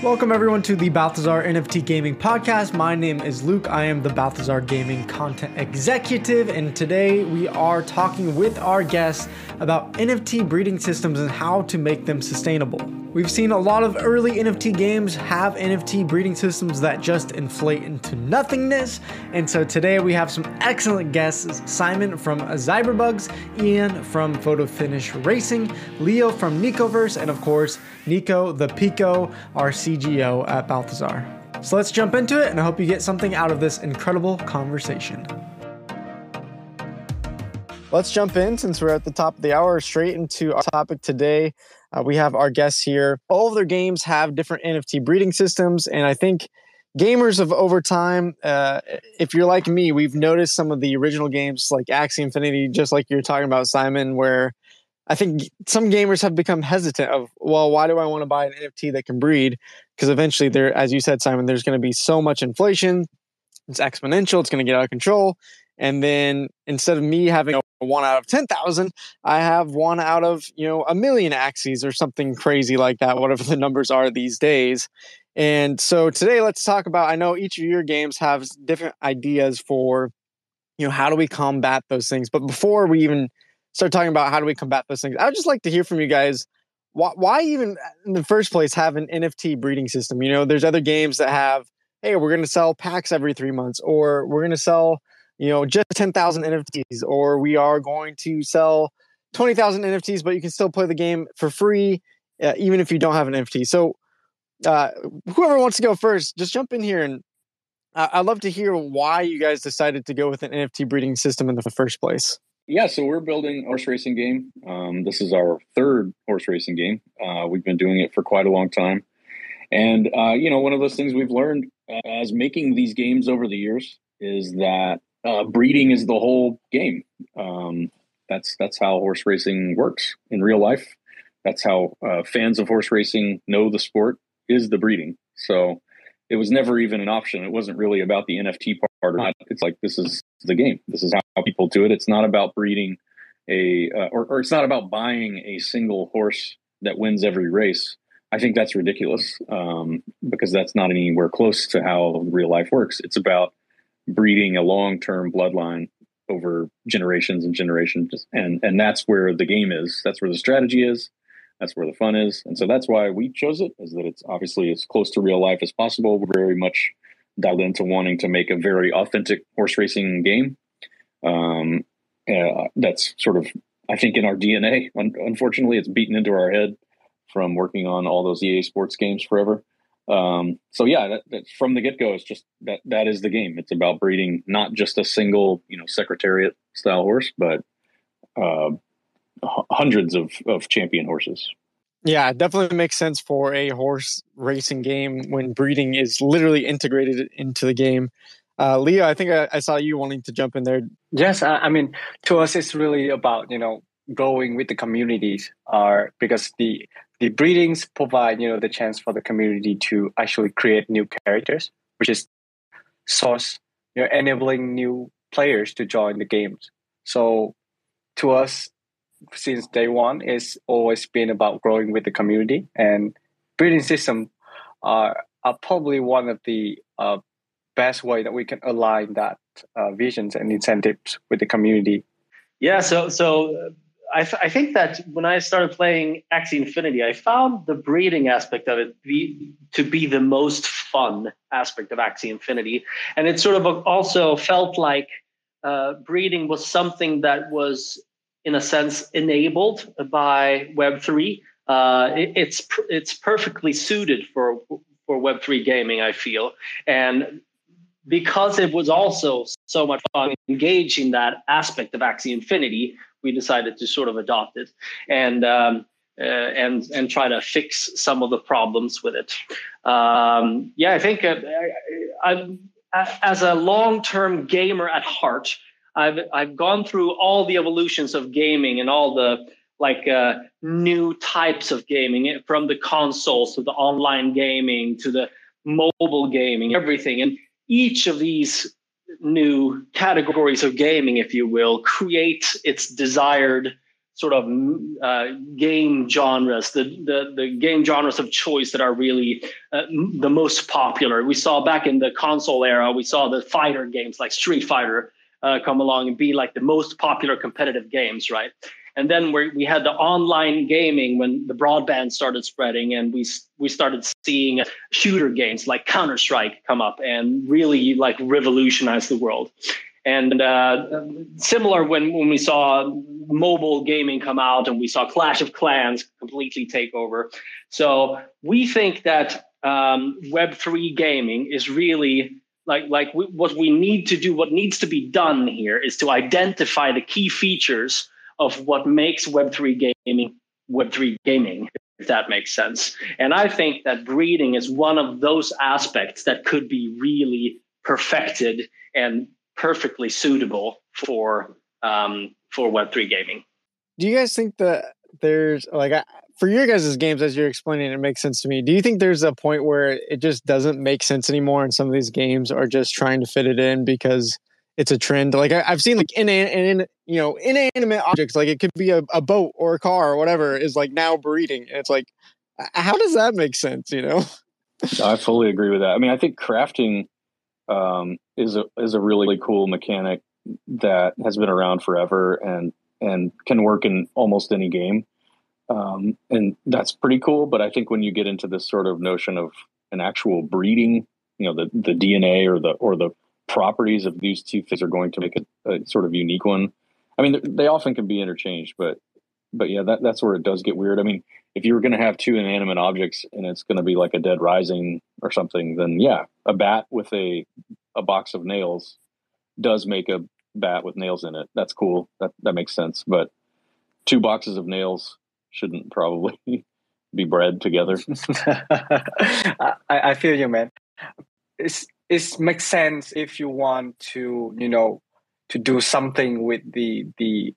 Welcome everyone to the Balthazar NFT Gaming Podcast. My name is Luke. I am the Balthazar Gaming Content Executive, and today we are talking with our guests about NFT breeding systems and how to make them sustainable. We've seen a lot of early NFT games have NFT breeding systems that just inflate into nothingness. And so today we have some excellent guests: Simon from ZiberBugs, Ian from Photo Finish Racing, Leo from Nekoverse, and of course, Nico the Pico, our CGO at Balthazar. So let's jump into it, and I hope you get something out of this incredible conversation. Let's jump in, since we're at the top of the hour, straight into our topic today. We have our guests here. All of their games have different NFT breeding systems. And I think gamers of over time, if you're like me, we've noticed some of the original games like Axie Infinity, just like you're talking about, Simon, where I think some gamers have become hesitant of, well, why do I want to buy an NFT that can breed? Because eventually, there, as you said, Simon, there's going to be so much inflation. It's exponential. It's going to get out of control. And then instead of me having one out of 10,000, I have one out of, a million axes or something crazy like that, whatever the numbers are these days. And so today, let's talk about, I know each of your games have different ideas for, how do we combat those things? But before we even start talking about how do we combat those things, I would just like to hear from you guys. Why even in the first place have an NFT breeding system? There's other games that have, hey, we're going to sell packs every 3 months, or we're going to sell just 10,000 NFTs, or we are going to sell 20,000 NFTs, but you can still play the game for free, even if you don't have an NFT. So whoever wants to go first, just jump in here. And I'd love to hear why you guys decided to go with an NFT breeding system in the first place. Yeah, so we're building a horse racing game. This is our third horse racing game. We've been doing it for quite a long time. And, one of those things we've learned as making these games over the years is that breeding is the whole game. That's how horse racing works in real life. That's how fans of horse racing know the sport, is the breeding. So it was never even an option. It wasn't really about the NFT part or not. It's like, this is the game. This is how people do it. It's not about breeding or it's not about buying a single horse that wins every race. I think that's ridiculous because that's not anywhere close to how real life works. It's about breeding a long-term bloodline over generations and generations. And that's where the game is. That's where the strategy is. That's where the fun is. And so that's why we chose it, is that it's obviously as close to real life as possible. We're very much dialed into wanting to make a very authentic horse racing game. That's sort of, I think, in our DNA. Unfortunately, it's beaten into our head from working on all those EA Sports games forever. So yeah, that from the get-go, it's just that is the game. It's about breeding, not just a single, secretariat style horse, but, hundreds of champion horses. Yeah, it definitely makes sense for a horse racing game when breeding is literally integrated into the game. Leo, I think I saw you wanting to jump in there. Yes. I mean, to us, it's really about, growing with the communities because the breedings provide, the chance for the community to actually create new characters, which is source, enabling new players to join the games. So to us, since day one, it's always been about growing with the community, and breeding systems are probably one of the best way that we can align that visions and incentives with the community. Yeah, so I think that when I started playing Axie Infinity, I found the breeding aspect of it to be the most fun aspect of Axie Infinity. And it sort of also felt like breeding was something that was, in a sense, enabled by Web3. It's perfectly suited for Web3 gaming, I feel. And because it was also so much fun engaging that aspect of Axie Infinity, we decided to sort of adopt it and try to fix some of the problems with it. I think as a long-term gamer at heart, I've gone through all the evolutions of gaming and all the new types of gaming, from the consoles to the online gaming to the mobile gaming, everything. And each of these new categories of gaming, if you will, create its desired sort of game genres, the game genres of choice that are really the most popular. We saw back in the console era, we saw the fighter games like Street Fighter come along and be like the most popular competitive games, right? And then we had the online gaming when the broadband started spreading, and we started seeing shooter games like Counter-Strike come up and really like revolutionize the world. And similar when we saw mobile gaming come out and we saw Clash of Clans completely take over. So we think that Web3 gaming is really what needs to be done here is to identify the key features of what makes Web3 gaming Web3 gaming, if that makes sense. And I think that breeding is one of those aspects that could be really perfected and perfectly suitable for Web3 gaming. Do you guys think that there's for your guys' games, as you're explaining, it makes sense to me. Do you think there's a point where it just doesn't make sense anymore and some of these games are just trying to fit it in because it's a trend? Like I've seen like inanimate objects, like it could be a boat or a car or whatever, is like now breeding. And it's like, how does that make sense? You know? I fully agree with that. I mean, I think crafting is a really cool mechanic that has been around forever and can work in almost any game. And that's pretty cool. But I think when you get into this sort of notion of an actual breeding, the DNA or the properties of these two things are going to make a sort of unique one. I mean, they often can be interchanged, but yeah, that's where it does get weird. I mean, if you were going to have two inanimate objects and it's going to be like a Dead Rising or something, then yeah, a bat with a box of nails does make a bat with nails in it. That's cool. That makes sense. But two boxes of nails shouldn't probably be bred together. I feel you, man. It makes sense if you want to, to do something with the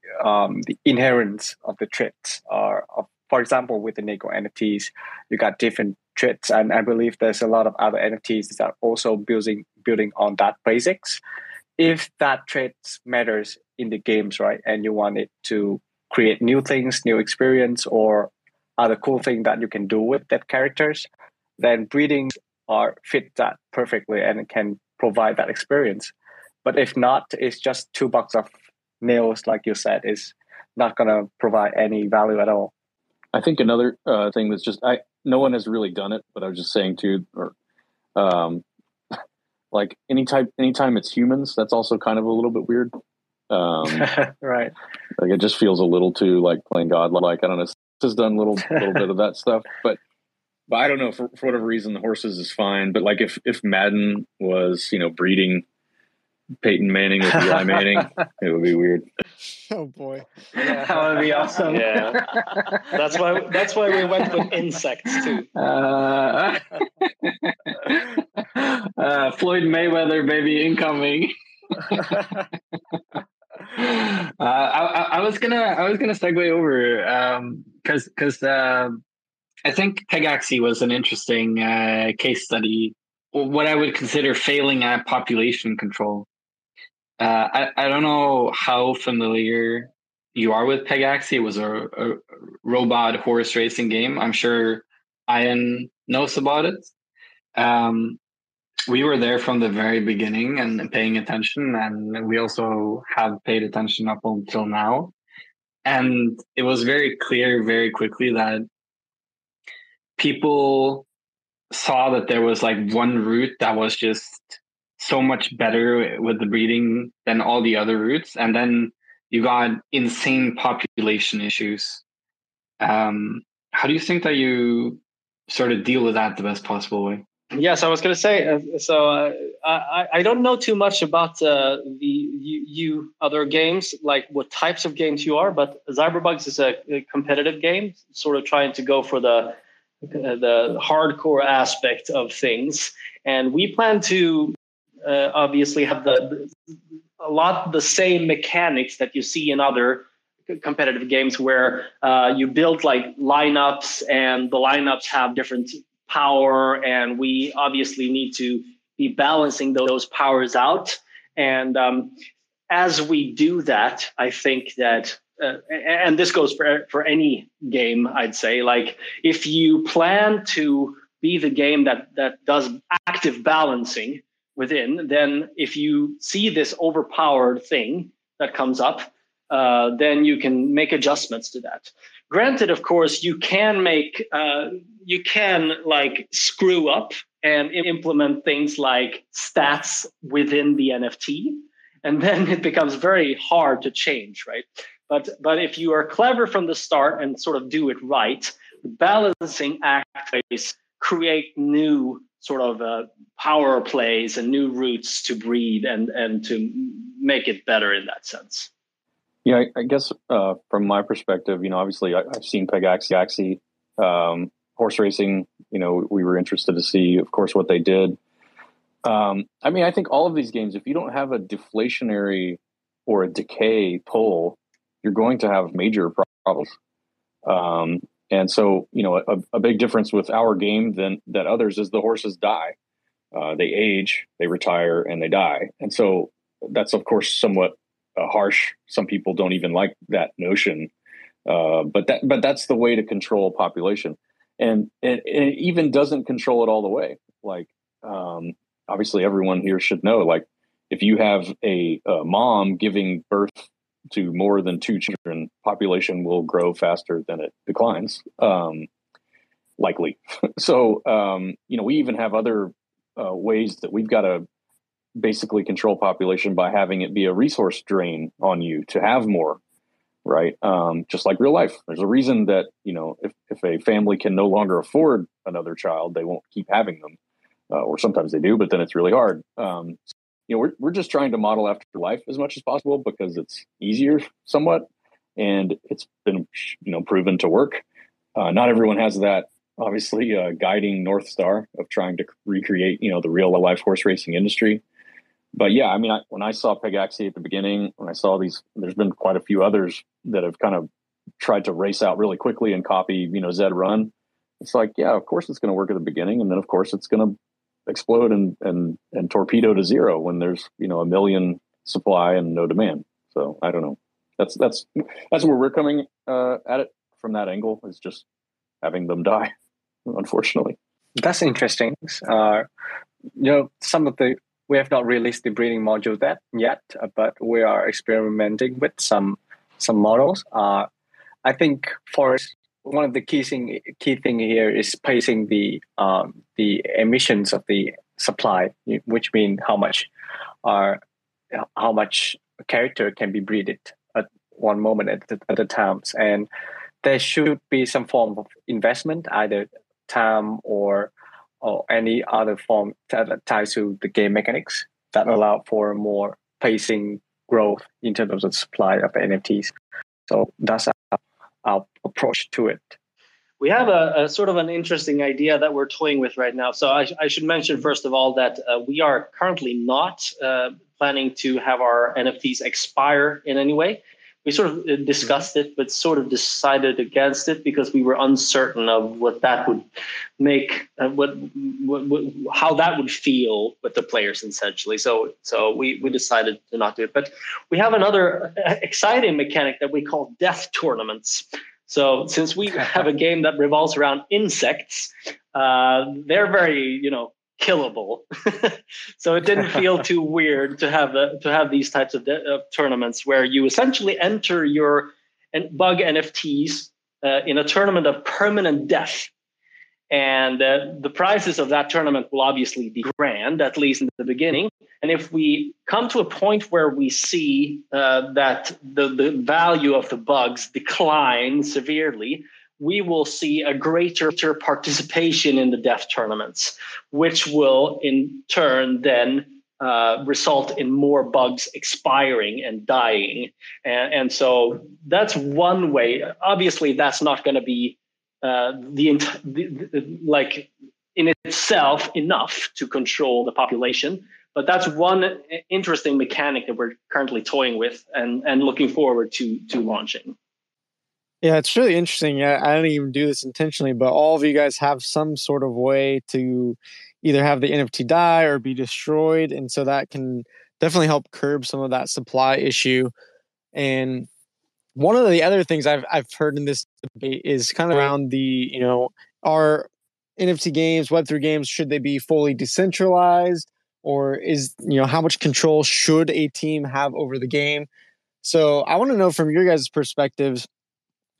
inherence of the traits. For example, with the Neko NFTs, you got different traits, and I believe there's a lot of other NFTs that are also building on that basics. If that trait matters in the games, right, and you want it to create new things, new experience, or other cool thing that you can do with that characters, then breeding fit that perfectly and it can provide that experience. But if not, it's just two bucks of nails, like you said, is not going to provide any value at all. I think another thing that's just, no one has really done it, but I was just saying too, like anytime it's humans, that's also kind of a little bit weird. Right. Like it just feels a little too like playing God. Like, I don't know, has done little bit of that stuff, but I don't know, for whatever reason, the horses is fine. But like if Madden was, breeding Peyton Manning with Eli Manning, it would be weird. Oh boy, yeah, that would be awesome. Yeah, that's why we went with insects too. Floyd Mayweather, baby, incoming. I was gonna segue over because I think Pegaxy was an interesting case study. What I would consider failing at population control. I don't know how familiar you are with Pegaxy. It was a robot horse racing game. I'm sure Ian knows about it. We were there from the very beginning and paying attention. And we also have paid attention up until now. And it was very clear very quickly that people saw that there was like one route that was just so much better with the breeding than all the other routes. And then you got insane population issues. How do you think that you sort of deal with that the best possible way? Yes, I was going to say, I don't know too much about you other games, like what types of games you are, but ZiberBugs is a competitive game, sort of trying to go for the hardcore aspect of things. And we plan to obviously have a lot the same mechanics that you see in other competitive games where you build like lineups, and the lineups have different power, and we obviously need to be balancing those powers out. And as we do that, I think that and this goes for any game, I'd say, like if you plan to be the game that does active balancing within, then if you see this overpowered thing that comes up, then you can make adjustments to that. Granted, of course, you can make, screw up and implement things like stats within the NFT, and then it becomes very hard to change, right? But if you are clever from the start and sort of do it right, the balancing acts create new sort of power plays and new routes to breed and to make it better in that sense. Yeah, I guess from my perspective, you know, obviously I've seen Pegaxy, horse racing, you know, we were interested to see, of course, what they did. I mean, I think all of these games, if you don't have a deflationary or a decay pull, you're going to have major problems. And so, you know, a big difference with our game than that others is the horses die. They age, they retire, and they die. And so that's, of course, somewhat harsh. Some people don't even like that notion. But that's the way to control population. And it even doesn't control it all the way. Like, obviously, everyone here should know, like, if you have a mom giving birth to more than two children, population will grow faster than it declines, likely. So, you know, we even have other ways that we've got to basically control population by having it be a resource drain on you to have more, right? Just like real life. There's a reason that, you know, if a family can no longer afford another child, they won't keep having them. Or sometimes they do, but then it's really hard. You know, we're just trying to model after life as much as possible because it's easier somewhat, and it's been, you know, proven to work. Not everyone has that, obviously, guiding North Star of trying to recreate, you know, the real life horse racing industry. But yeah, I mean, when I saw Pegaxy at the beginning, when I saw these, there's been quite a few others that have kind of tried to race out really quickly and copy, you know, Zed Run. It's like, yeah, of course it's going to work at the beginning. And then, of course, it's going to explode and torpedo to zero when there's, you know, a million supply and no demand. So I don't know. That's where we're coming at it from that angle, is just having them die, unfortunately. That's interesting. You know, we have not released the breeding module that yet, but we are experimenting with some models. I think for us, one of the key thing here is pacing the emissions of the supply, which means how much character can be breeded at one moment at the times, and there should be some form of investment, either time or any other form tied to the game mechanics that allow for more pacing growth in terms of the supply of the NFTs. So that's our approach to it. We have a sort of an interesting idea that we're toying with right now. So I should mention, first of all, that we are currently not planning to have our NFTs expire in any way. We sort of discussed it, but sort of decided against it because we were uncertain of what that would make, how that would feel with the players, essentially. So we decided to not do it. But we have another exciting mechanic that we call death tournaments. So since we have a game that revolves around insects, they're very, you know, killable. So it didn't feel too weird to have these types of tournaments where you essentially enter your bug NFTs in a tournament of permanent death, and the prizes of that tournament will obviously be grand, at least in the beginning. And if we come to a point where we see that the value of the bugs decline severely, we will see a greater participation in the death tournaments, which will in turn then result in more bugs expiring and dying. And so that's one way. Obviously, that's not going to be like in itself enough to control the population. But that's one interesting mechanic that we're currently toying with and looking forward to launching. Yeah, it's really interesting. I didn't even do this intentionally, but all of you guys have some sort of way to either have the NFT die or be destroyed. And so that can definitely help curb some of that supply issue. And One of the other things I've heard in this debate is kind of around the, you know, are NFT games, Web3 games, should they be fully decentralized? Or is, you know, how much control should a team have over the game? So I want to know from your guys' perspectives.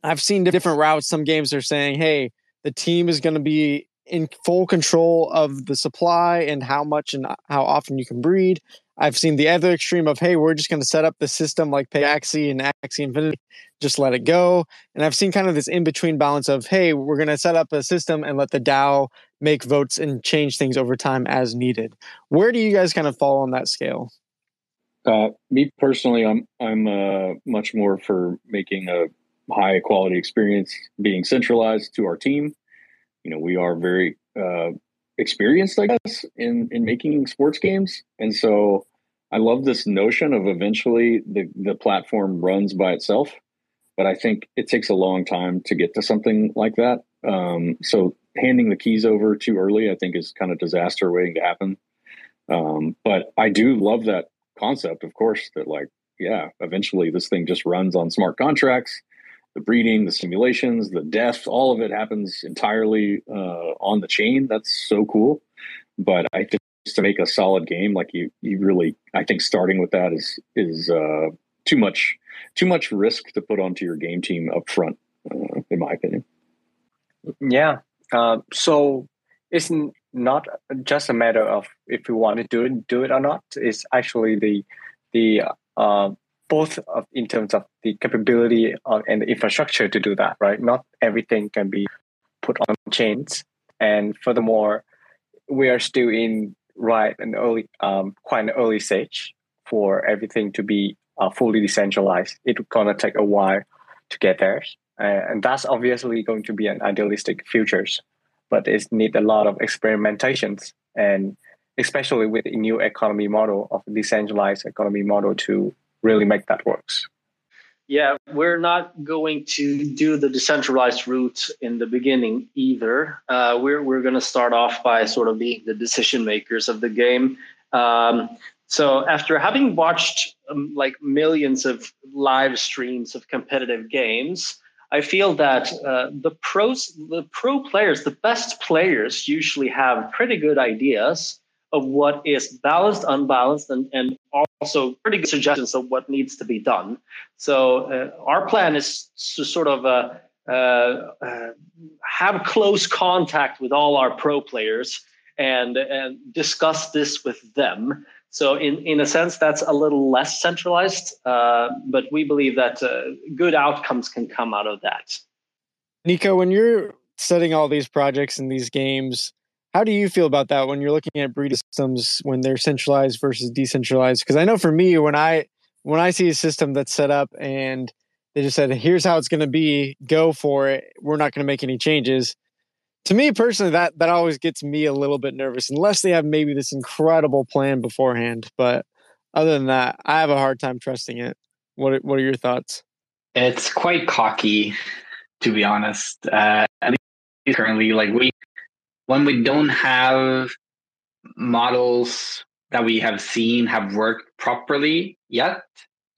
I've seen different routes. Some games are saying, hey, the team is going to be in full control of the supply and how much and how often you can breed. I've seen the other extreme of, hey, we're just going to set up the system like Pegaxy and Axie Infinity, just let it go. And I've seen kind of this in-between balance of, hey, we're going to set up a system and let the DAO make votes and change things over time as needed. Where do you guys kind of fall on that scale? Me personally, I'm much more for making a high quality experience being centralized to our team. You know, we are very experienced, I guess, in making sports games. And so I love this notion of eventually the platform runs by itself, but I think it takes a long time to get to something like that. So handing the keys over too early, I think, is kind of disaster waiting to happen. But I do love that concept, of course, that like, yeah, eventually this thing just runs on smart contracts. The breeding, the simulations, the death, all of it happens entirely on the chain. That's so cool. But I think to make a solid game, like you really, I think starting with that is too much risk to put onto your game team up front, in my opinion. Yeah. So it's not just a matter of if you want to do it or not. It's actually the both of in terms of the capability and the infrastructure to do that, right? Not everything can be put on chains. And furthermore, we are still in quite an early stage for everything to be fully decentralized. It's going to take a while to get there. And that's obviously going to be an idealistic futures, but it needs a lot of experimentations, and especially with a new economy model of decentralized economy model to really make that works. Yeah, we're not going to do the decentralized route in the beginning either. We're going to start off by sort of being the decision makers of the game. So after having watched like millions of live streams of competitive games, I feel that the best players usually have pretty good ideas of what is balanced, unbalanced, and also pretty good suggestions of what needs to be done. So our plan is to sort of have close contact with all our pro players and discuss this with them. So in a sense, that's a little less centralized, but we believe that good outcomes can come out of that. Nico, when you're setting all these projects and these games, how do you feel about that when you're looking at breed systems when they're centralized versus decentralized? Because I know for me, when I see a system that's set up and they just said, here's how it's going to be, go for it, we're not going to make any changes. To me personally, that always gets me a little bit nervous, unless they have maybe this incredible plan beforehand. But other than that, I have a hard time trusting it. What are your thoughts? It's quite cocky, to be honest. At least currently, like when we don't have models that we have seen have worked properly yet,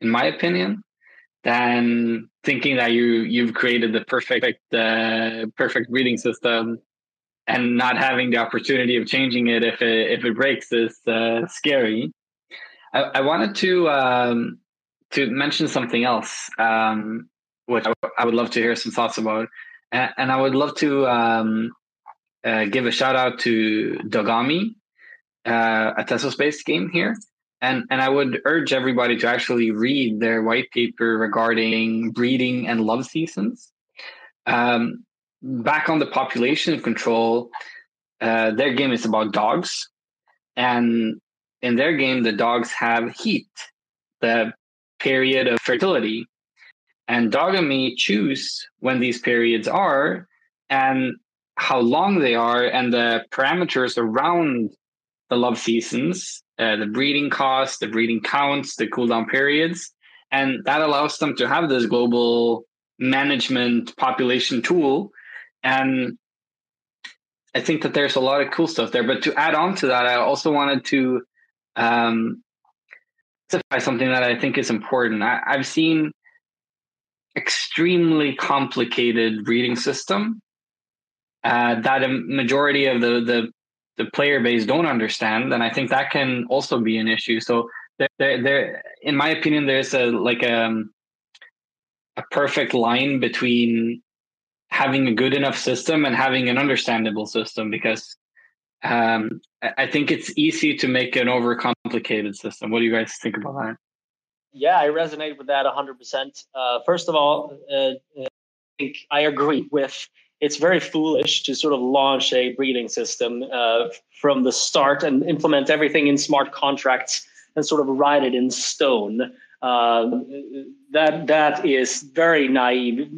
in my opinion, then thinking that you've created the perfect breeding system and not having the opportunity of changing it if it breaks is scary. I wanted to mention something else, which I would love to hear some thoughts about, and I would love to give a shout out to Dogami, a Tezos-based game here. And I would urge everybody to actually read their white paper regarding breeding and love seasons. Back on the population control, their game is about dogs. And in their game, the dogs have heat, the period of fertility. And Dogami choose when these periods are and how long they are and the parameters around the love seasons, the breeding costs, the breeding counts, the cooldown periods. And that allows them to have this global management population tool. And I think that there's a lot of cool stuff there. But to add on to that, I also wanted to specify something that I think is important. I've seen extremely complicated breeding system that a majority of the player base don't understand, and I think that can also be an issue. So there, in my opinion, there's a perfect line between having a good enough system and having an understandable system, because I think it's easy to make an overcomplicated system. What do you guys think about that? Yeah, I resonate with that 100%. First of all, I think I agree with it's very foolish to sort of launch a breeding system from the start and implement everything in smart contracts and sort of write it in stone. That is very naive.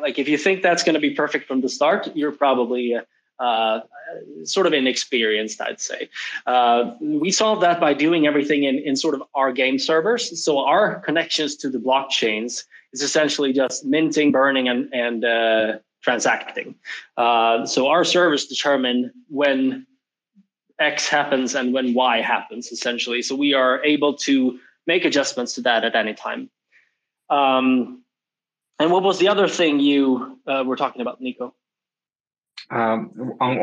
Like, if you think that's going to be perfect from the start, you're probably sort of inexperienced, I'd say. We solved that by doing everything in sort of our game servers. So our connections to the blockchains is essentially just minting, burning, and transacting. So our servers determine when X happens and when Y happens, essentially. So we are able to make adjustments to that at any time. And what was the other thing you were talking about, Nico? On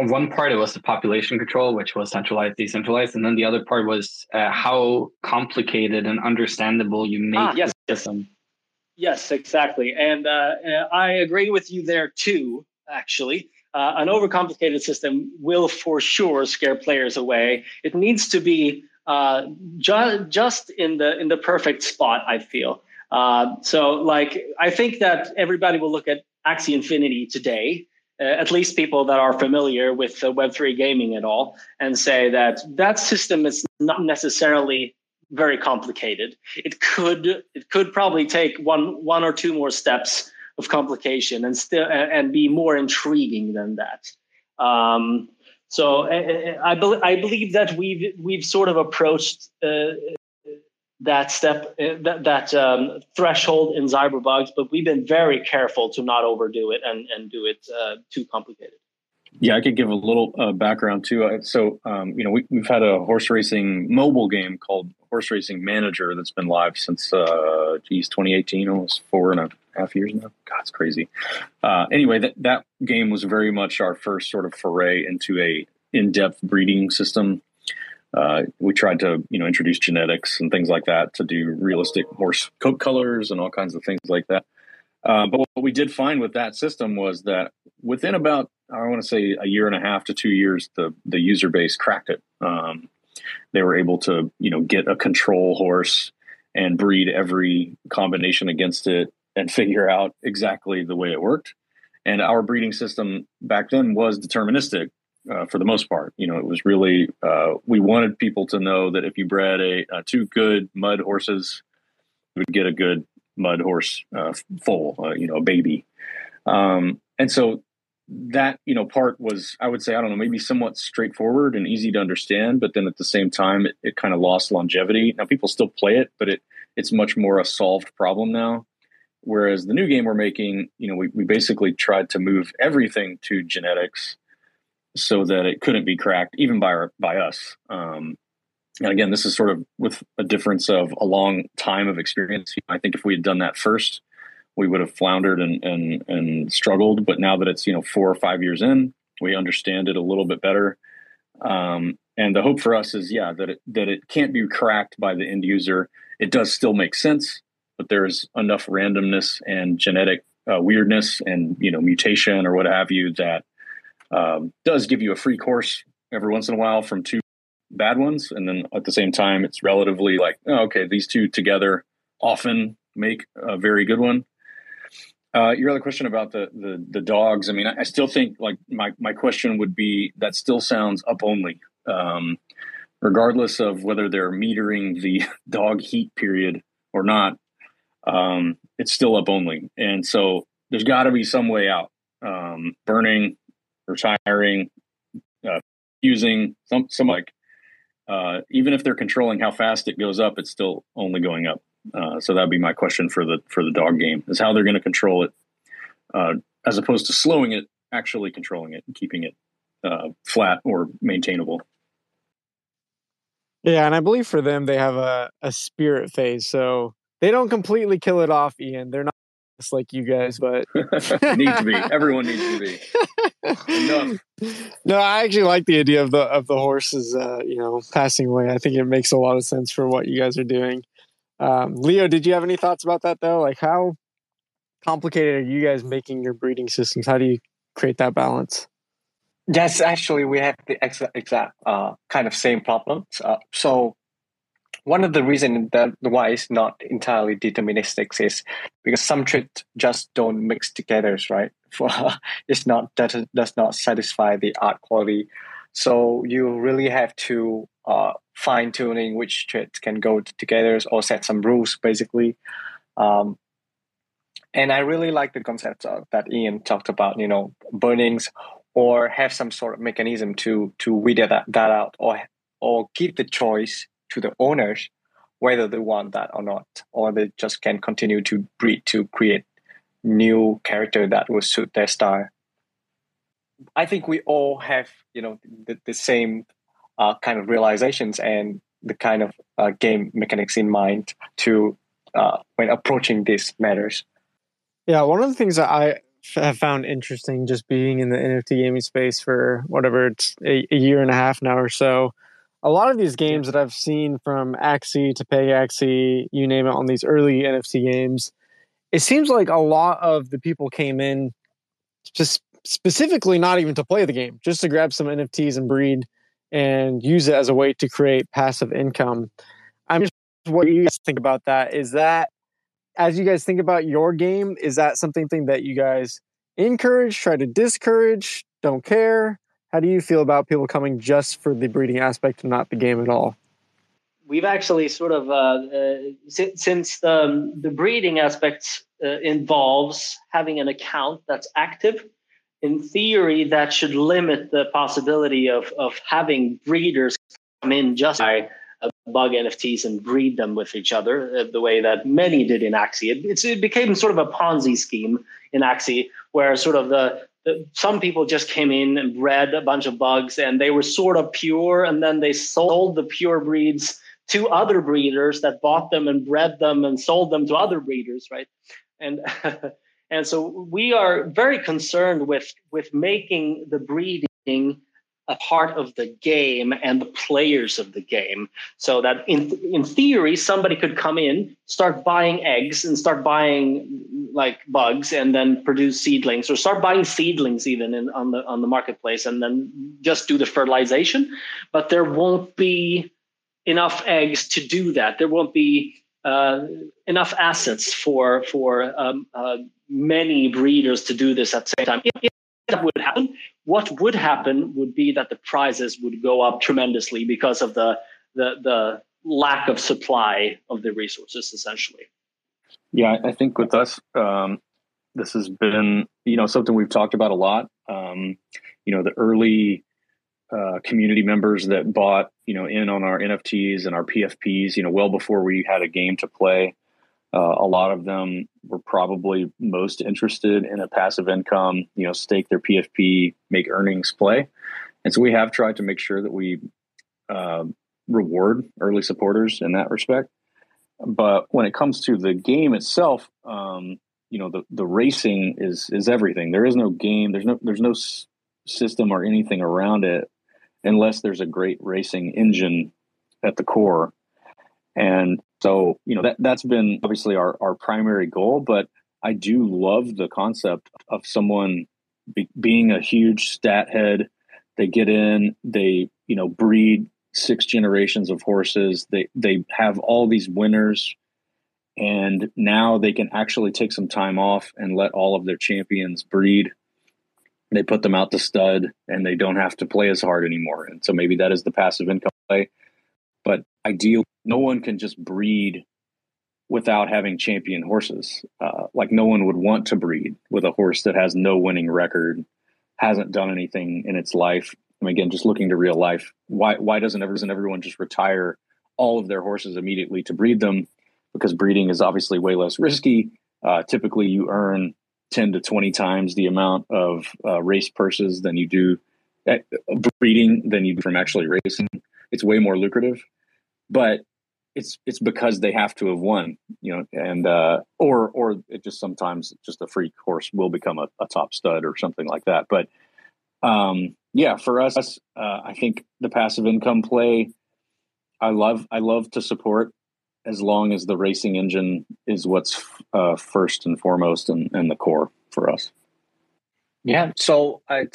one part, it was the population control, which was centralized, decentralized. And then the other part was how complicated and understandable you make the system. Yes, exactly. And I agree with you there too, actually. An overcomplicated system will for sure scare players away. It needs to be just in the perfect spot, I feel. I think that everybody will look at Axie Infinity today, at least people that are familiar with Web3 gaming at all, and say that system is not necessarily very complicated. It could probably take one or two more steps of complication and still and be more intriguing than that. So I believe that we've sort of approached that step, that threshold in ZiberBugs, but we've been very careful to not overdo it and do it too complicated. Yeah, I could give a little background too. So, we've had a horse racing mobile game called Horse Racing Manager that's been live since 2018, almost 4.5 years now. God, it's crazy. Anyway, that game was very much our first sort of foray into a in-depth breeding system. We tried to, introduce genetics and things like that to do realistic horse coat colors and all kinds of things like that. But what we did find with that system was that within about, I want to say, 1.5 to 2 years, the user base cracked it. They were able to, get a control horse and breed every combination against it and figure out exactly the way it worked. And our breeding system back then was deterministic for the most part. It was really, we wanted people to know that if you bred two good mud horses, you would get a good mud horse foal, a baby. And so that, part was, I would say, I don't know, maybe somewhat straightforward and easy to understand. But then at the same time, it kind of lost longevity. Now, people still play it, but it's much more a solved problem now. Whereas the new game we're making, we basically tried to move everything to genetics so that it couldn't be cracked, even by us. And again, this is sort of with a difference of a long time of experience. I think if we had done that first, we would have floundered and struggled. But now that it's, 4 or 5 years in, we understand it a little bit better. And the hope for us is, that it can't be cracked by the end user. It does still make sense, but there's enough randomness and genetic weirdness and, mutation or what have you that does give you a free course every once in a while from two bad ones. And then at the same time, it's relatively like, these two together often make a very good one. Your other question about the dogs. I mean, I still think like my question would be that still sounds up only, regardless of whether they're metering the dog heat period or not. It's still up only. And so there's got to be some way out, burning, retiring, fusing, some like, even if they're controlling how fast it goes up, it's still only going up. So that'd be my question for the dog game, is how they're going to control it, as opposed to slowing it, actually controlling it and keeping it flat or maintainable. Yeah, and I believe for them, they have a spirit phase, so they don't completely kill it off, Ian. They're not just like you guys, but need to be. Everyone needs to be. Enough. No, I actually like the idea of the horses, you know, passing away. I think it makes a lot of sense for what you guys are doing. Leo, did you have any thoughts about that though? Like, how complicated are you guys making your breeding systems? How do you create that balance? Yes, actually, we have the exact kind of same problems. So one of the reasons that why it's not entirely deterministic is because some traits just don't mix together, right? It's not, that does not satisfy the art quality. So you really have to fine tuning which traits can go together or set some rules, basically. And I really like the concept of, that Ian talked about, you know, burnings, or have some sort of mechanism to weed that out, or give the choice to the owners whether they want that or not, or they just can continue to breed to create new character that will suit their style. I think we all have, you know, the same kind of realizations and the kind of game mechanics in mind to when approaching these matters. Yeah, one of the things that I have found interesting just being in the NFT gaming space for whatever, it's a year and a half now or so. A lot of these games that I've seen, from Axie to Pegaxy, you name it, on these early NFT games, it seems like a lot of the people came in just specifically not even to play the game, just to grab some NFTs and breed and use it as a way to create passive income. I'm just what you guys think about that. Is that, as you guys think about your game, is that something that you guys encourage, try to discourage, don't care? How do you feel about people coming just for the breeding aspect and not the game at all? We've actually sort of, since the breeding aspect involves having an account that's active, in theory, that should limit the possibility of having breeders come in just by bug NFTs and breed them with each other the way that many did in Axie. It became sort of a Ponzi scheme in Axie, where sort of some people just came in and bred a bunch of bugs, and they were sort of pure, and then they sold the pure breeds to other breeders that bought them and bred them and sold them to other breeders, right? And and so we are very concerned with making the breeding a part of the game and the players of the game, so that in theory, somebody could come in, start buying eggs and start buying like bugs, and then produce seedlings, or start buying seedlings even on the marketplace, and then just do the fertilization. But there won't be enough eggs to do that. There won't be enough assets for many breeders to do this at the same time. If that would happen, what would happen would be that the prices would go up tremendously because of the lack of supply of the resources, essentially. Yeah, I think with us, this has been, you know, something we've talked about a lot. You know, the early community members that bought, you know, in on our NFTs and our PFPs, you know, well before we had a game to play, a lot of them were probably most interested in a passive income, you know, stake their PFP, make earnings, play. And so we have tried to make sure that we reward early supporters in that respect. But when it comes to the game itself, you know, the racing is everything. There is no game. There's no system or anything around it unless there's a great racing engine at the core. And so, you know, that's been obviously our primary goal, but I do love the concept of someone being a huge stat head. They get in, they, you know, breed 6 generations of horses. They have all these winners, and now they can actually take some time off and let all of their champions breed. They put them out to stud, and they don't have to play as hard anymore. And so maybe that is the passive income play. But ideally, no one can just breed without having champion horses. Like, no one would want to breed with a horse that has no winning record, hasn't done anything in its life. And again, just looking to real life, why doesn't everyone just retire all of their horses immediately to breed them? Because breeding is obviously way less risky. Typically, you earn 10 to 20 times the amount of race purses than you do breeding than you do from actually racing. It's way more lucrative. But it's because they have to have won, you know, and or it just sometimes just a freak horse will become a top stud or something like that. But yeah, for us, I think the passive income play, I love to support as long as the racing engine is what's first and foremost and the core for us. Yeah. So I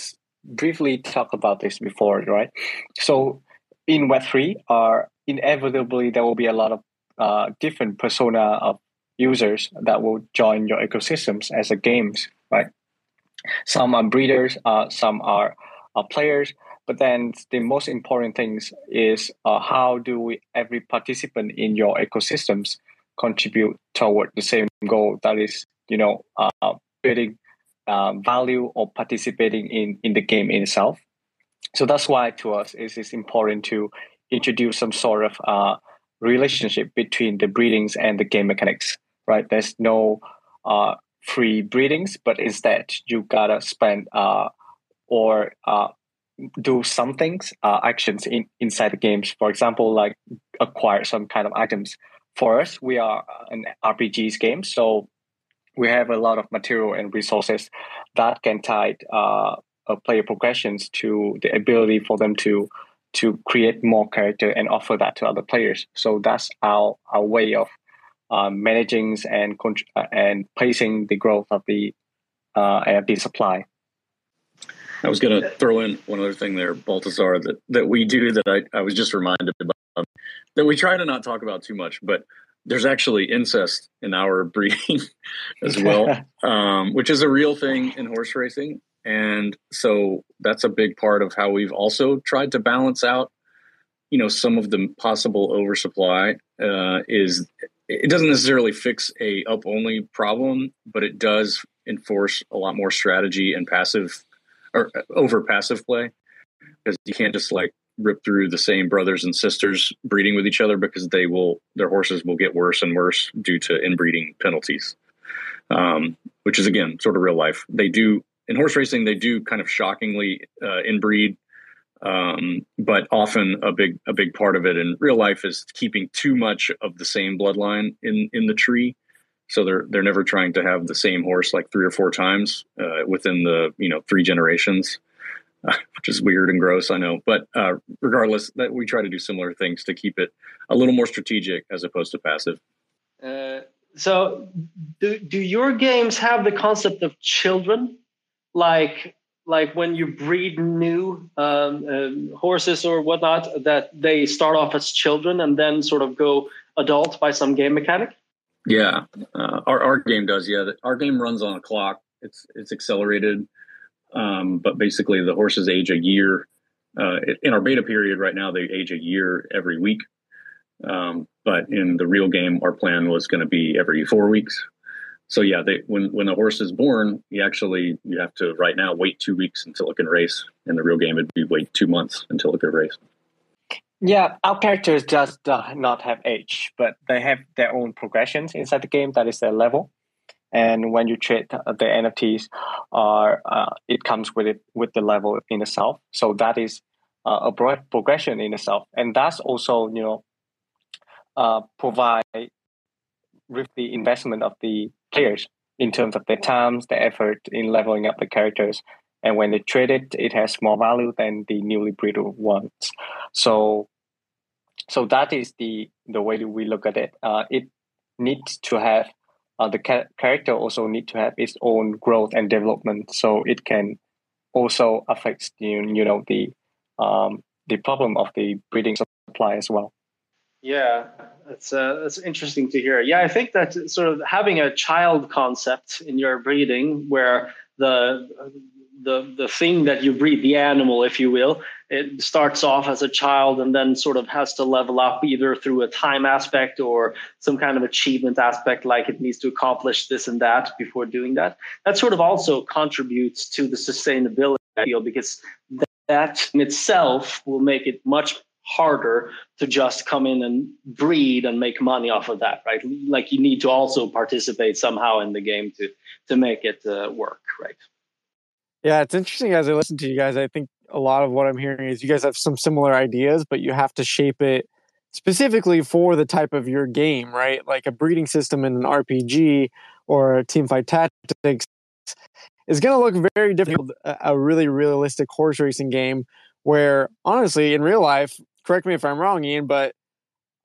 briefly talked about this before, right? So in Web3, inevitably there will be a lot of different persona of users that will join your ecosystems as a games, right? Some are breeders, some are players, but then the most important things is how do we, every participant in your ecosystems, contribute toward the same goal, that is, you know, creating value or participating in the game itself. So that's why to us it's important to introduce some sort of relationship between the breedings and the game mechanics, right? There's no free breedings, but instead you gotta spend or do some things, actions inside the games. For example, like acquire some kind of items. For us, we are an RPGs game, so we have a lot of material and resources that can tie player progressions to the ability for them to create more character and offer that to other players. So that's our way of managing and pacing the growth of the supply. I was going to throw in one other thing there, Balthazar, that we do that I was just reminded about, that we try to not talk about too much, but there's actually incest in our breeding as well, which is a real thing in horse racing. And so that's a big part of how we've also tried to balance out, you know, some of the possible oversupply. Is it doesn't necessarily fix a up only problem, but it does enforce a lot more strategy and passive or over passive play, because you can't just like rip through the same brothers and sisters breeding with each other, because their horses will get worse and worse due to inbreeding penalties, which is, again, sort of real life. They do. In horse racing, they do kind of shockingly inbreed, but often a big part of it in real life is keeping too much of the same bloodline in the tree. So they're never trying to have the same horse like 3 or 4 times within the 3 generations, which is weird and gross, I know. But regardless, that we try to do similar things to keep it a little more strategic as opposed to passive. So do your games have the concept of children? Like when you breed new horses or whatnot, that they start off as children and then sort of go adult by some game mechanic? Yeah, our game does. Yeah, our game runs on a clock. It's accelerated, but basically the horses age a year. In our beta period right now, they age a year every week. But in the real game, our plan was going to be every 4 weeks. So yeah, when a horse is born, you have to right now wait 2 weeks until it can race. In the real game, it'd be wait 2 months until it could race. Yeah, our characters just not have age, but they have their own progressions inside the game. That is their level. And when you trade the NFTs, it comes with the level in itself. So that is a broad progression in itself, and that's also provide with the investment of the players in terms of their times, their effort in leveling up the characters. And when they trade it, it has more value than the newly bred ones. So that is the way that we look at it. It needs to have, the character also need to have its own growth and development. So it can also affect the problem of the breeding supply as well. Yeah, that's interesting to hear. Yeah, I think that sort of having a child concept in your breeding, where the thing that you breed, the animal, if you will, it starts off as a child and then sort of has to level up either through a time aspect or some kind of achievement aspect, like it needs to accomplish this and that before doing that. That sort of also contributes to the sustainability field, because that in itself will make it much harder to just come in and breed and make money off of that, right? Like you need to also participate somehow in the game to make it work, right? Yeah, it's interesting. As I listen to you guys, I think a lot of what I'm hearing is you guys have some similar ideas, but you have to shape it specifically for the type of your game, right? Like a breeding system in an RPG or teamfight tactics is going to look very different than a really realistic horse racing game where, honestly, in real life, correct me if I'm wrong, Ian, but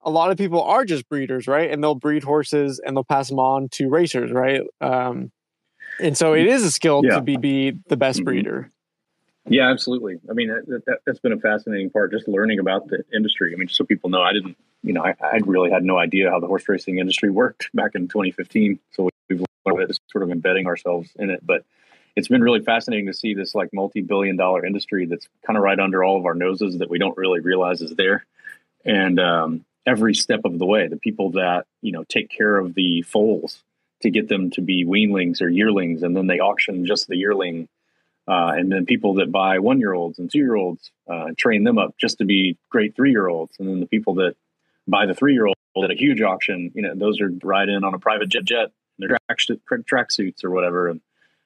a lot of people are just breeders, right? And they'll breed horses and they'll pass them on to racers, right? And so it is a skill to be the best breeder. Yeah, absolutely. I mean, that's been a fascinating part, just learning about the industry. I mean, just so people know, I really had no idea how the horse racing industry worked back in 2015. So we've learned it, sort of embedding ourselves in it. But it's been really fascinating to see this like multi-billion-dollar industry that's kind of right under all of our noses that we don't really realize is there. And every step of the way, the people that, take care of the foals to get them to be weanlings or yearlings, and then they auction just the yearling. And then people that buy 1-year-olds and 2-year-olds train them up just to be great 3-year-olds. And then the people that buy the 3-year-old at a huge auction, those are ride in on a private jet, and their tracksuits or whatever. And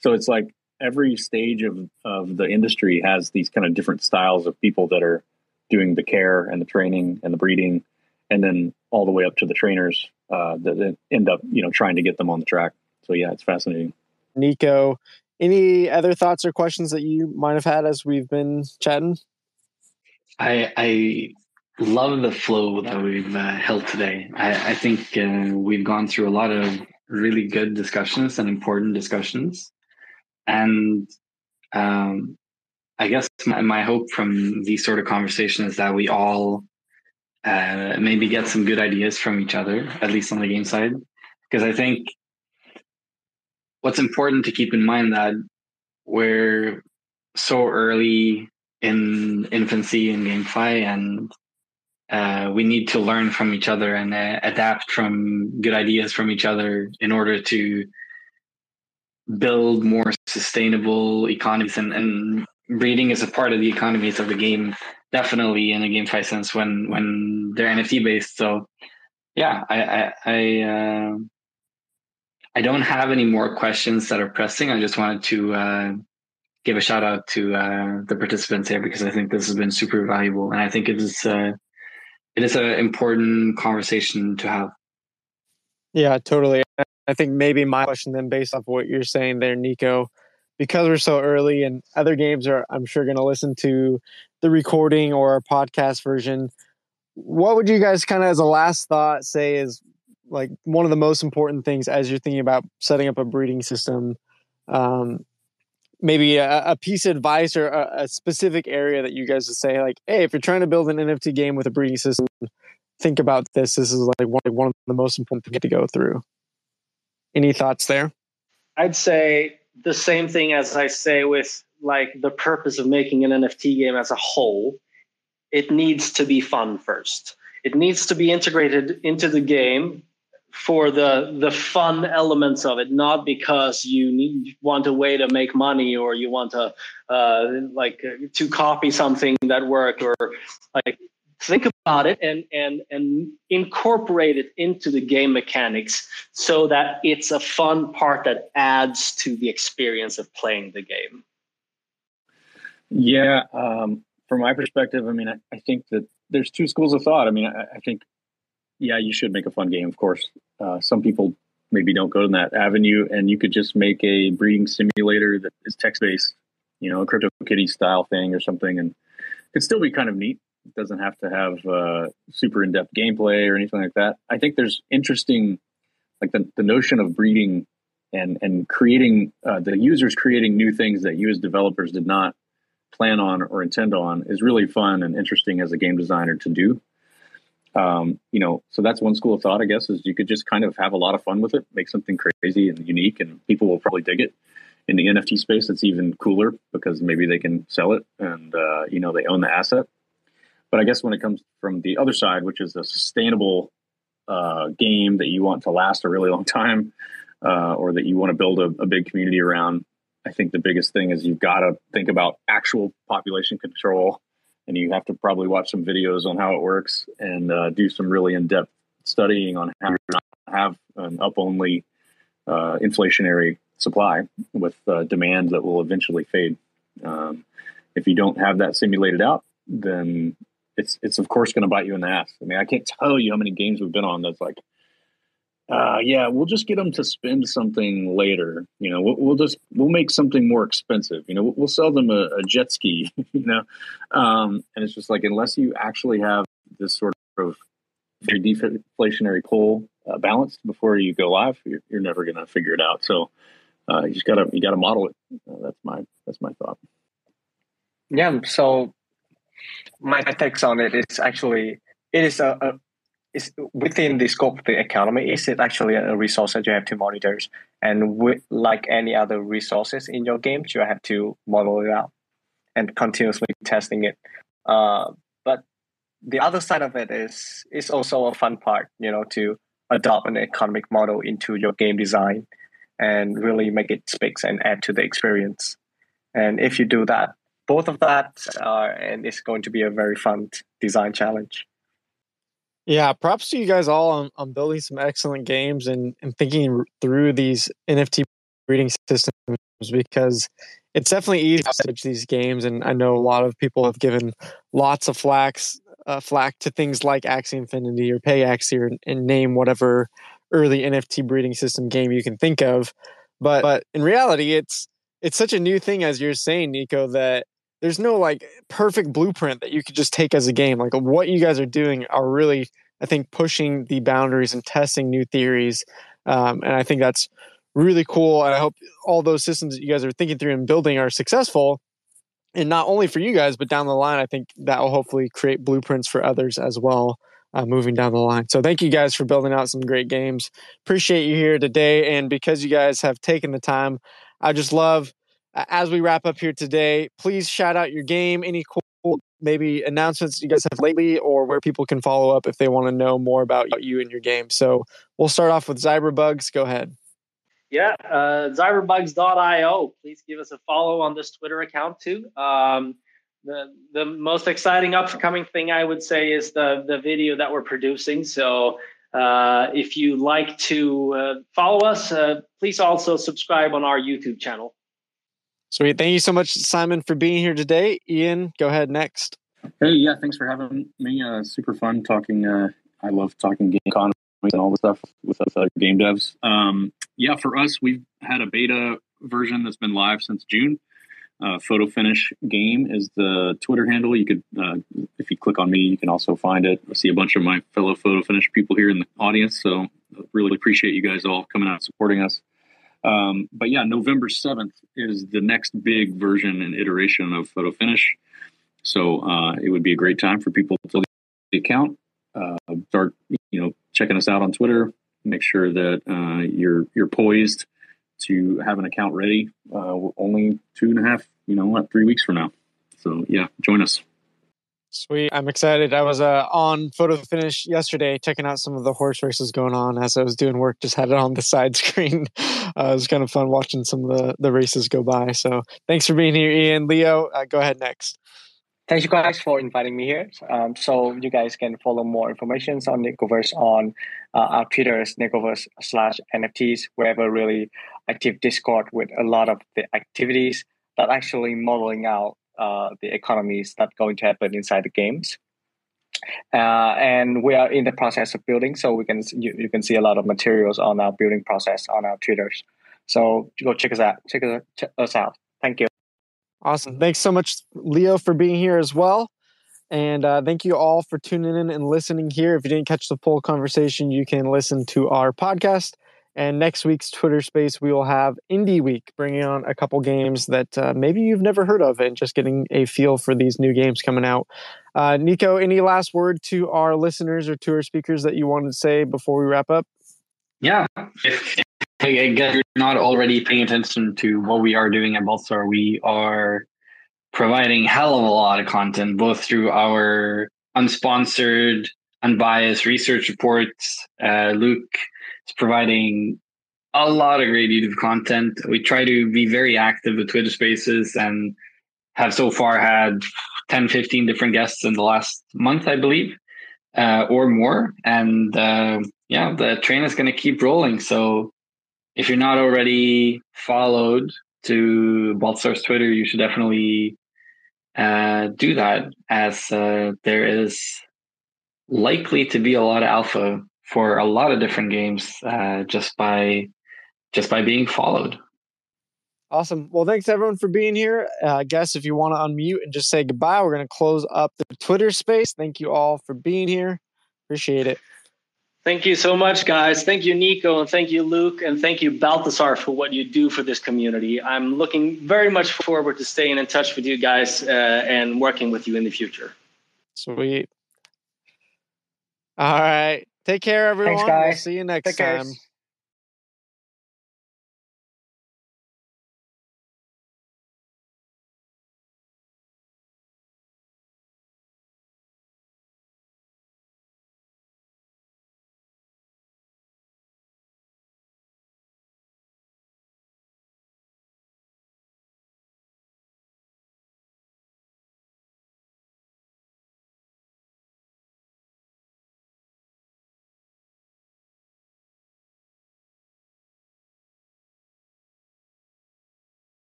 so it's like every stage of the industry has these kind of different styles of people that are doing the care and the training and the breeding, and then all the way up to the trainers that end up, trying to get them on the track. So yeah, it's fascinating. Nico, any other thoughts or questions that you might have had as we've been chatting? I love the flow that we've held today. I think we've gone through a lot of really good discussions and important discussions. And I guess my hope from these sort of conversations is that we all maybe get some good ideas from each other, at least on the game side. Because I think what's important to keep in mind that we're so early in infancy in GameFi, and we need to learn from each other and adapt from good ideas from each other in order to build more sustainable economies. And breeding is a part of the economies of the game, definitely in a GameFi sense when they're NFT based. So yeah, I don't have any more questions that are pressing. I just wanted to give a shout out to the participants here, because I think this has been super valuable. And I think it is an important conversation to have. Yeah, totally. I think maybe my question then, based off what you're saying there, Nico, because we're so early and other games are, I'm sure, going to listen to the recording or our podcast version, what would you guys kind of as a last thought say is like one of the most important things as you're thinking about setting up a breeding system? Maybe a piece of advice or a specific area that you guys would say, like, hey, if you're trying to build an NFT game with a breeding system, think about this. This is like one of the most important things to go through. Any thoughts there? I'd say the same thing as I say with like the purpose of making an NFT game as a whole. It needs to be fun first. It needs to be integrated into the game for the fun elements of it, not because you want a way to make money, or you want to to copy something that worked, or like think about it and incorporate it into the game mechanics so that it's a fun part that adds to the experience of playing the game. Yeah, from my perspective, I mean, I think that there's two schools of thought. I mean, I think, yeah, you should make a fun game, of course. Some people maybe don't go in that avenue, and you could just make a breeding simulator that is text-based, a CryptoKitties style thing or something, and it'd still be kind of neat. It doesn't have to have super in-depth gameplay or anything like that. I think there's interesting, like the notion of breeding and creating, the users creating new things that you as developers did not plan on or intend on, is really fun and interesting as a game designer to do. So that's one school of thought, I guess, is you could just kind of have a lot of fun with it, make something crazy and unique, and people will probably dig it. In the NFT space, it's even cooler because maybe they can sell it and, they own the asset. But I guess when it comes from the other side, which is a sustainable game that you want to last a really long time, or that you want to build a big community around, I think the biggest thing is you've got to think about actual population control, and you have to probably watch some videos on how it works and do some really in-depth studying on how to not have an up-only inflationary supply with demand that will eventually fade. If you don't have that simulated out, then it's of course going to bite you in the ass. I mean, I can't tell you how many games we've been on that's like, yeah, we'll just get them to spend something later. You know, we'll make something more expensive. You know, we'll sell them a jet ski, you know? And it's just like, unless you actually have this sort of very deflationary pull balanced before you go live, you're never going to figure it out. So you just gotta model it. That's my thought. Yeah. So my takes on it is actually, is within the scope of the economy, is it actually a resource that you have to monitor? And with, like any other resources in your game, you have to model it out and continuously testing it. But the other side of it is also a fun part, you know, to adopt an economic model into your game design and really make it speaks and add to the experience. And if you do that, both of that are, and it's going to be a very fun design challenge. Yeah, props to you guys all on building some excellent games and thinking through these NFT breeding systems, because it's definitely easy to judge these games. And I know a lot of people have given lots of flack to things like Axie Infinity or Pegaxy and name whatever early NFT breeding system game you can think of. But in reality, it's such a new thing, as you're saying, Nico, that there's no like perfect blueprint that you could just take as a game. Like what you guys are doing are really, I think, pushing the boundaries and testing new theories. And I think that's really cool. And I hope all those systems that you guys are thinking through and building are successful. And not only for you guys, but down the line, I think that will hopefully create blueprints for others as well, moving down the line. So thank you guys for building out some great games. Appreciate you here today. And because you guys have taken the time, I just love, as we wrap up here today, please shout out your game, any cool maybe announcements you guys have lately, or where people can follow up if they want to know more about you and your game. So we'll start off with ZiberBugs. Go ahead. Yeah, ZiberBugs.io. Please give us a follow on this Twitter account too. The most exciting upcoming thing I would say is the video that we're producing. So if you like to follow us, please also subscribe on our YouTube channel. Sweet. Thank you so much, Simon, for being here today. Ian, go ahead next. Hey, yeah, thanks for having me. Super fun talking. I love talking game economy and all the stuff with other game devs. Yeah, for us, we've had a beta version that's been live since June. Photo Finish Game is the Twitter handle. You could, if you click on me, you can also find it. I see a bunch of my fellow Photo Finish people here in the audience. So really appreciate you guys all coming out and supporting us. But yeah, November 7th is the next big version and iteration of Photo Finish. So it would be a great time for people to leave the account, start, you know, checking us out on Twitter, make sure that you're poised to have an account ready only 2.5, you know what, 3 weeks from now. So yeah, join us. Sweet. I'm excited. I was on Photo Finish yesterday, checking out some of the horse races going on as I was doing work, just had it on the side screen. It was kind of fun watching some of the races go by. So thanks for being here, Ian. Leo, go ahead next. Thank you guys for inviting me here. So you guys can follow more information on Nekoverse on our Twitter's Nekoverse/NFTs. We have a really active Discord with a lot of the activities that actually modeling out the economies that going to happen inside the games, and we are in the process of building. So we can you can see a lot of materials on our building process on our Twitters. So go check us out. Thank you. Awesome. Thanks so much, Leo, for being here as well. And thank you all for tuning in and listening here. If you didn't catch the full conversation, you can listen to our podcast. And next week's Twitter Space, we will have Indie Week, bringing on a couple games that maybe you've never heard of and just getting a feel for these new games coming out. Nico, any last word to our listeners or to our speakers that you wanted to say before we wrap up? Yeah. If you're not already paying attention to what we are doing at Balthazar, we are providing hell of a lot of content, both through our unsponsored, unbiased research reports. Luke is providing a lot of great YouTube content. We try to be very active with Twitter Spaces and have so far had 10, 15 different guests in the last month, I believe, or more. And yeah, the train is going to keep rolling. So if you're not already followed to Balthazar's Twitter, you should definitely do that, as there is likely to be a lot of alpha for a lot of different games just by being followed. Awesome. Well, thanks everyone for being here. I guess if you want to unmute and just say goodbye, we're going to close up the Twitter space. Thank you all for being here. Appreciate it. Thank you so much, guys. Thank you, Nico, and thank you, Luke, and thank you, Balthazar, for what you do for this community. I'm looking very much forward to staying in touch with you guys and working with you in the future. Sweet. All right. Take care, everyone. Thanks, guys. We'll see you next time.